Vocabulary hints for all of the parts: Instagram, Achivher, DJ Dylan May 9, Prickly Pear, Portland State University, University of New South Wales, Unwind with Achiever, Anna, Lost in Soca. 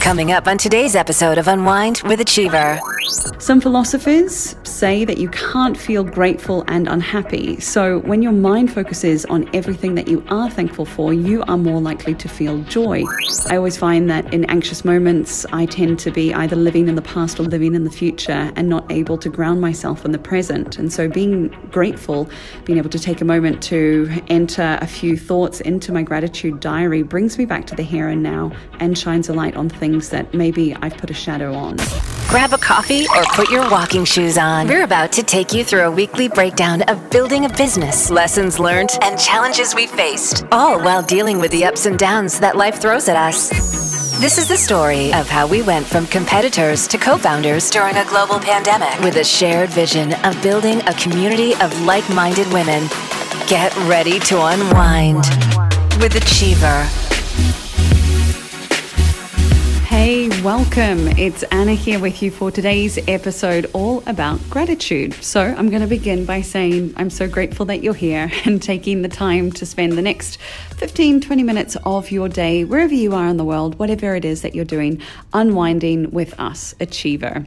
Coming up on today's episode of Unwind with Achiever. Some philosophers say that you can't feel grateful and unhappy. So when your mind focuses on everything that you are thankful for, you are more likely to feel joy. I always find that in anxious moments, I tend to be either living in the past or living in the future and not able to ground myself in the present. And so being grateful, being able to take a moment to enter a few thoughts into my gratitude diary brings me back to the here and now and shines a light on things that maybe I've put a shadow on. Grab a coffee or put your walking shoes on. We're about to take you through a weekly breakdown of building a business, lessons learned, and challenges we faced, all while dealing with the ups and downs that life throws at us. This is the story of how we went from competitors to co-founders during a global pandemic with a shared vision of building a community of like-minded women. Get ready to unwind with Achiever. Hey, welcome. It's Anna here with you for today's episode all about gratitude. So I'm going to begin by saying I'm so grateful that you're here and taking the time to spend the next 15, 20 minutes of your day, wherever you are in the world, whatever it is that you're doing, unwinding with us, Achiever.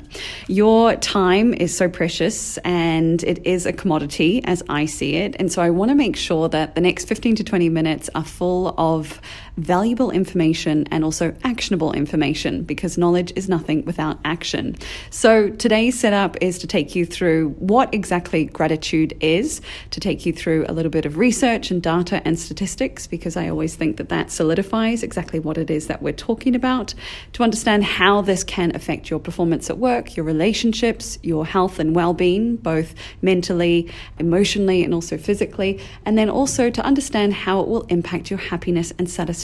Your time is so precious and it is a commodity as I see it. And so I want to make sure that the next 15 to 20 minutes are full of valuable information and also actionable information, because knowledge is nothing without action. So today's setup is to take you through what exactly gratitude is, to take you through a little bit of research and data and statistics, because I always think that that solidifies exactly what it is that we're talking about, to understand how this can affect your performance at work, your relationships, your health and well-being, both mentally, emotionally, and also physically, and then also to understand how it will impact your happiness and satisfaction.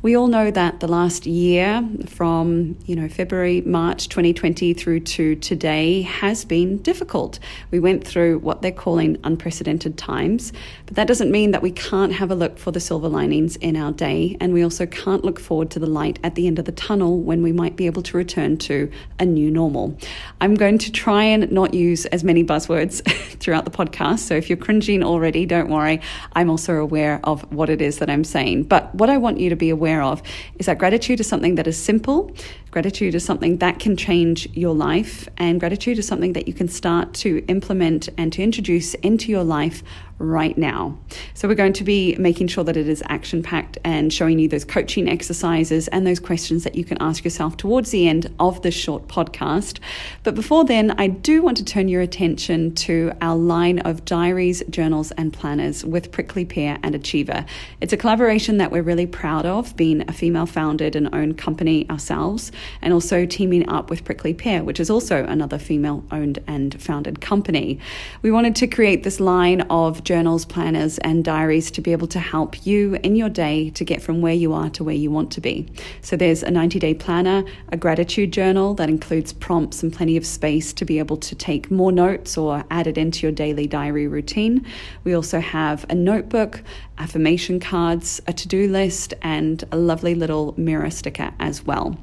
We all know that the last year, from February, March 2020 through to today, has been difficult. We went through what they're calling unprecedented times, but that doesn't mean that we can't have a look for the silver linings in our day, and we also can't look forward to the light at the end of the tunnel when we might be able to return to a new normal. I'm going to try and not use as many buzzwords throughout the podcast, so if you're cringing already, don't worry. I'm also aware of what it is that I'm saying, but what I want you to be aware of is that gratitude is something that is simple. Gratitude is something that can change your life, and gratitude is something that you can start to implement and to introduce into your life right now. So we're going to be making sure that it is action-packed and showing you those coaching exercises and those questions that you can ask yourself towards the end of this short podcast. But before then, I do want to turn your attention to our line of diaries, journals, and planners with Prickly Pear and Achiever. It's a collaboration that we're really proud of, being a female-founded and owned company ourselves, and also teaming up with Prickly Pear, which is also another female-owned and founded company. We wanted to create this line of journals, planners, and diaries to be able to help you in your day to get from where you are to where you want to be. So there's a 90-day planner, a gratitude journal that includes prompts and plenty of space to be able to take more notes or add it into your daily diary routine. We also have a notebook, affirmation cards, a to-do list, and a lovely little mirror sticker as well.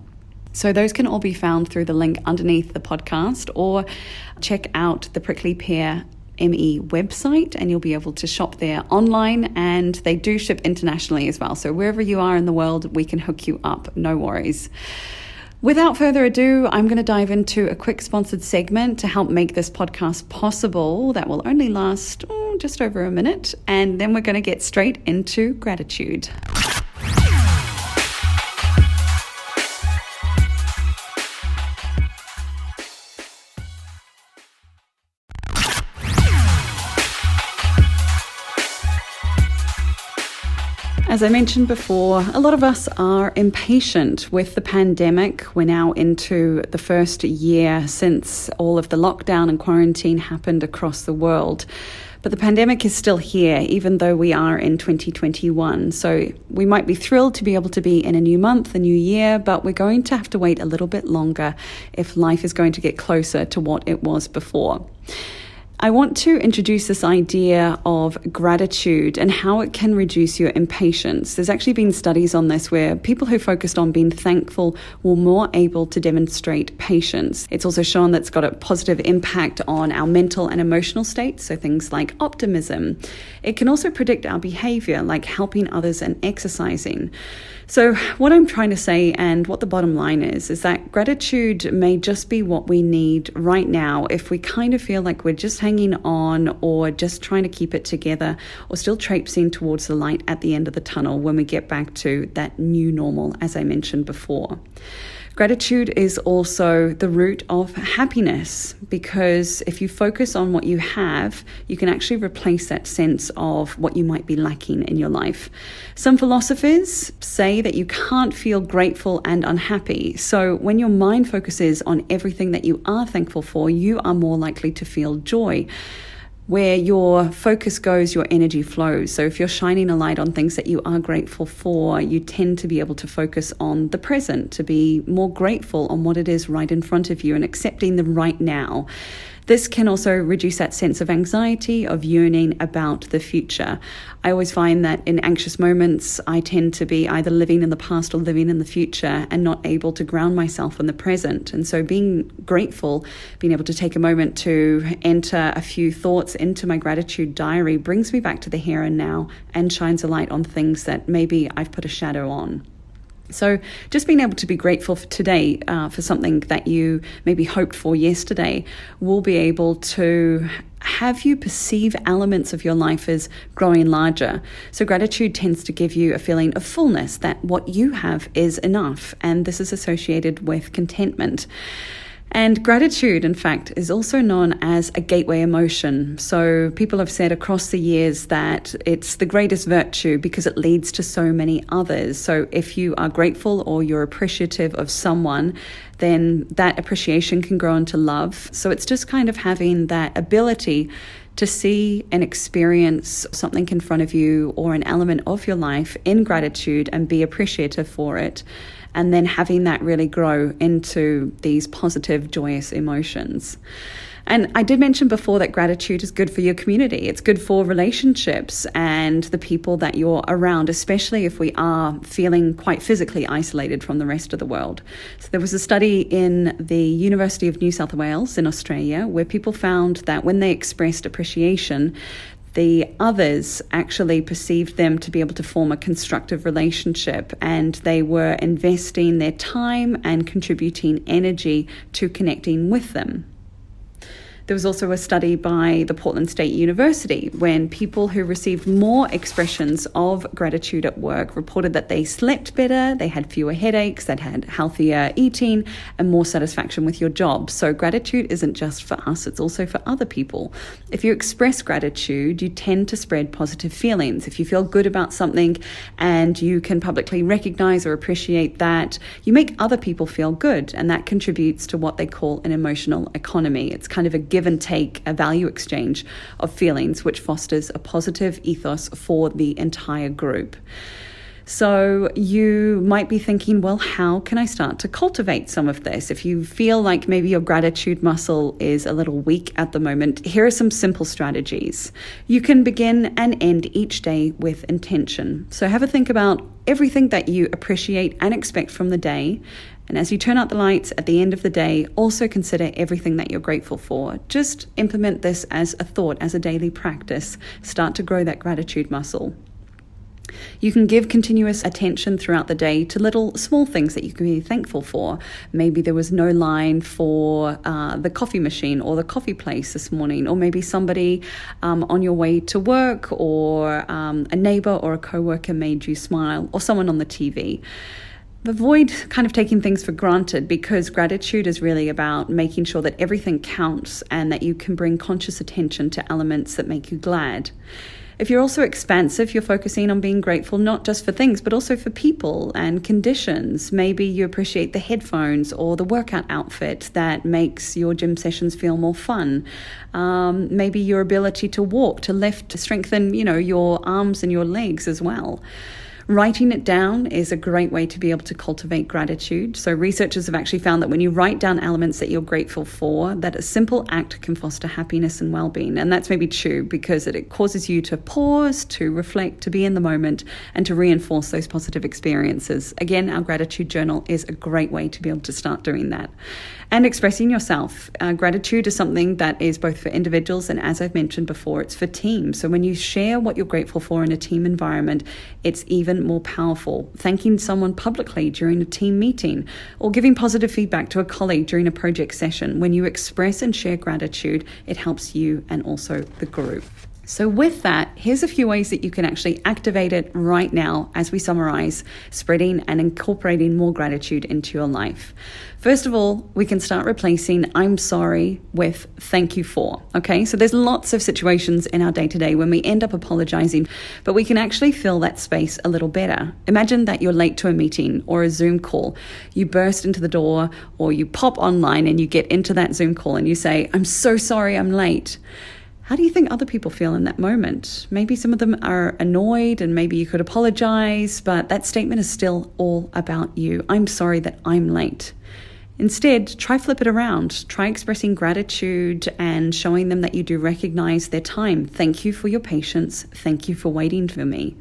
So those can all be found through the link underneath the podcast, or check out the Prickly Pear ME website and you'll be able to shop there online, and they do ship internationally as well. So wherever you are in the world, we can hook you up, no worries. Without further ado, I'm going to dive into a quick sponsored segment to help make this podcast possible that will only last just over a minute, and then we're going to get straight into gratitude. As I mentioned before, a lot of us are impatient with the pandemic. We're now into the first year since all of the lockdown and quarantine happened across the world. But the pandemic is still here, even though we are in 2021. So we might be thrilled to be able to be in a new month, a new year, but we're going to have to wait a little bit longer if life is going to get closer to what it was before. I want to introduce this idea of gratitude and how it can reduce your impatience. There's actually been studies on this where people who focused on being thankful were more able to demonstrate patience. It's also shown that it's got a positive impact on our mental and emotional states, so things like optimism. It can also predict our behavior, like helping others and exercising. So what I'm trying to say and what the bottom line is that gratitude may just be what we need right now if we kind of feel like we're just hanging on or just trying to keep it together or still traipsing towards the light at the end of the tunnel when we get back to that new normal, as I mentioned before. Gratitude is also the root of happiness, because if you focus on what you have, you can actually replace that sense of what you might be lacking in your life. Some philosophers say that you can't feel grateful and unhappy. So when your mind focuses on everything that you are thankful for, you are more likely to feel joy. Where your focus goes, your energy flows. So if you're shining a light on things that you are grateful for, you tend to be able to focus on the present, to be more grateful on what it is right in front of you and accepting the right now. This can also reduce that sense of anxiety, of yearning about the future. I always find that in anxious moments, I tend to be either living in the past or living in the future and not able to ground myself in the present. And so being grateful, being able to take a moment to enter a few thoughts into my gratitude diary brings me back to the here and now and shines a light on things that maybe I've put a shadow on. So just being able to be grateful for today for something that you maybe hoped for yesterday will be able to have you perceive elements of your life as growing larger. So gratitude tends to give you a feeling of fullness, that what you have is enough, and this is associated with contentment. And gratitude, in fact, is also known as a gateway emotion. So people have said across the years that it's the greatest virtue because it leads to so many others. So if you are grateful or you're appreciative of someone, then that appreciation can grow into love. So it's just kind of having that ability to see and experience something in front of you or an element of your life in gratitude and be appreciative for it, and then having that really grow into these positive, joyous emotions. And I did mention before that gratitude is good for your community. It's good for relationships and the people that you're around, especially if we are feeling quite physically isolated from the rest of the world. So there was a study in the University of New South Wales in Australia where people found that when they expressed appreciation, the others actually perceived them to be able to form a constructive relationship, and they were investing their time and contributing energy to connecting with them. There was also a study by the Portland State University when people who received more expressions of gratitude at work reported that they slept better, they had fewer headaches, they had healthier eating, and more satisfaction with your job. So gratitude isn't just for us, it's also for other people. If you express gratitude, you tend to spread positive feelings. If you feel good about something and you can publicly recognize or appreciate that, you make other people feel good, and that contributes to what they call an emotional economy. It's kind of a give and take, a value exchange of feelings, which fosters a positive ethos for the entire group. So you might be thinking, well, how can I start to cultivate some of this? If you feel like maybe your gratitude muscle is a little weak at the moment, here are some simple strategies. You can begin and end each day with intention. So have a think about everything that you appreciate and expect from the day. And as you turn out the lights at the end of the day, also consider everything that you're grateful for. Just implement this as a thought, as a daily practice. Start to grow that gratitude muscle. You can give continuous attention throughout the day to little small things that you can be thankful for. Maybe there was no line for the coffee machine or the coffee place this morning, or maybe somebody on your way to work, or a neighbor or a coworker made you smile, or someone on the TV. Avoid kind of taking things for granted, because gratitude is really about making sure that everything counts and that you can bring conscious attention to elements that make you glad. If you're also expansive, you're focusing on being grateful not just for things, but also for people and conditions. Maybe you appreciate the headphones or the workout outfit that makes your gym sessions feel more fun. Maybe your ability to walk, to lift, to strengthen, your arms and your legs as well. Writing it down is a great way to be able to cultivate gratitude. So researchers have actually found that when you write down elements that you're grateful for, that a simple act can foster happiness and well-being. And that's maybe true because it causes you to pause, to reflect, to be in the moment, and to reinforce those positive experiences. Again, our gratitude journal is a great way to be able to start doing that. And expressing yourself. Gratitude is something that is both for individuals and, as I've mentioned before, it's for teams. So when you share what you're grateful for in a team environment, it's even more powerful. Thanking someone publicly during a team meeting or giving positive feedback to a colleague during a project session. When you express and share gratitude, it helps you and also the group. So with that, here's a few ways that you can actually activate it right now as we summarize spreading and incorporating more gratitude into your life. First of all, we can start replacing I'm sorry with thank you for, okay? So there's lots of situations in our day-to-day when we end up apologizing, but we can actually fill that space a little better. Imagine that you're late to a meeting or a Zoom call. You burst into the door or you pop online and you get into that Zoom call and you say, I'm so sorry I'm late. How do you think other people feel in that moment? Maybe some of them are annoyed and maybe you could apologize, but that statement is still all about you. I'm sorry that I'm late. Instead, try flip it around. Try expressing gratitude and showing them that you do recognize their time. Thank you for your patience. Thank you for waiting for me.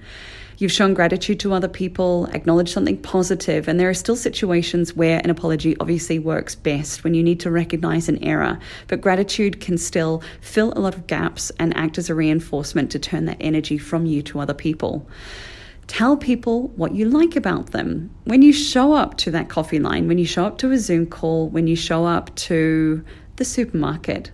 You've shown gratitude to other people, acknowledged something positive, and there are still situations where an apology obviously works best when you need to recognize an error. But gratitude can still fill a lot of gaps and act as a reinforcement to turn that energy from you to other people. Tell people what you like about them. When you show up to that coffee line, when you show up to a Zoom call, when you show up to the supermarket,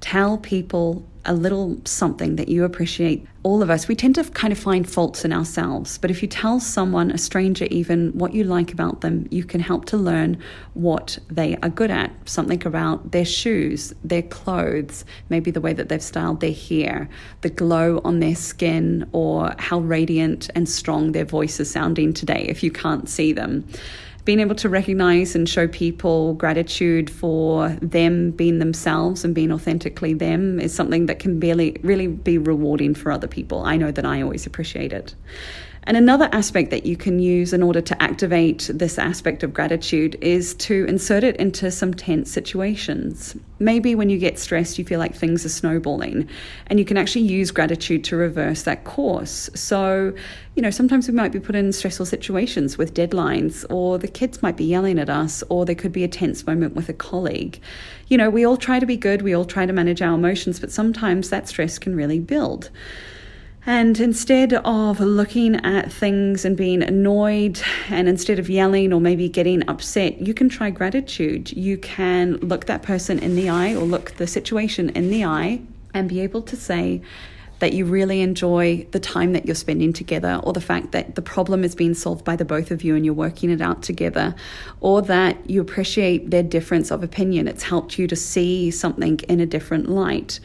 tell people a little something that you appreciate. All of us, we tend to kind of find faults in ourselves, but if you tell someone, a stranger even, what you like about them, you can help to learn what they are good at. Something about their shoes, their clothes, maybe the way that they've styled their hair, the glow on their skin, or how radiant and strong their voice is sounding today if you can't see them. Being able to recognize and show people gratitude for them being themselves and being authentically them is something that can really be rewarding for other people. I know that I always appreciate it. And another aspect that you can use in order to activate this aspect of gratitude is to insert it into some tense situations. Maybe when you get stressed, you feel like things are snowballing, and you can actually use gratitude to reverse that course. So, sometimes we might be put in stressful situations with deadlines, or the kids might be yelling at us, or there could be a tense moment with a colleague. We all try to be good, we all try to manage our emotions, but sometimes that stress can really build. And instead of looking at things and being annoyed, and instead of yelling or maybe getting upset, you can try gratitude. You can look that person in the eye or look the situation in the eye and be able to say that you really enjoy the time that you're spending together, or the fact that the problem is being solved by the both of you and you're working it out together, or that you appreciate their difference of opinion. It's helped you to see something in a different light.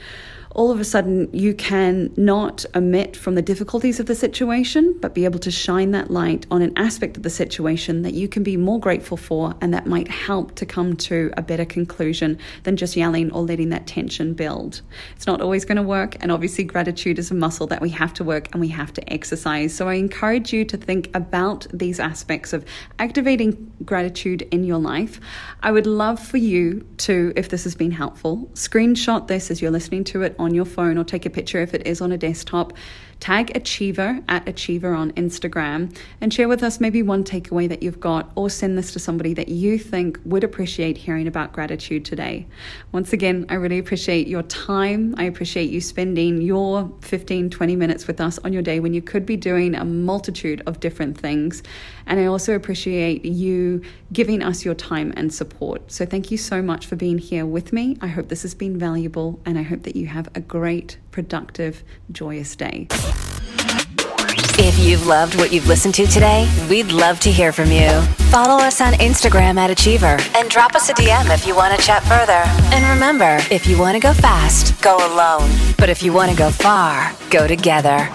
All of a sudden, you can not omit from the difficulties of the situation, but be able to shine that light on an aspect of the situation that you can be more grateful for, and that might help to come to a better conclusion than just yelling or letting that tension build. It's not always going to work, and obviously gratitude is a muscle that we have to work and we have to exercise. So I encourage you to think about these aspects of activating gratitude in your life. I would love for you to, if this has been helpful, screenshot this as you're listening to it on your phone, or take a picture if it is on a desktop. Tag Achiever @Achiever on Instagram and share with us maybe one takeaway that you've got, or send this to somebody that you think would appreciate hearing about gratitude today. Once again, I really appreciate your time. I appreciate you spending your 15, 20 minutes with us on your day when you could be doing a multitude of different things. And I also appreciate you giving us your time and support. So thank you so much for being here with me. I hope this has been valuable, and I hope that you have a great, productive, joyous day. If you've loved what you've listened to today, we'd love to hear from you. Follow us on Instagram @Achiever and drop us a DM if you want to chat further. And remember, if you want to go fast, go alone. But if you want to go far, go together.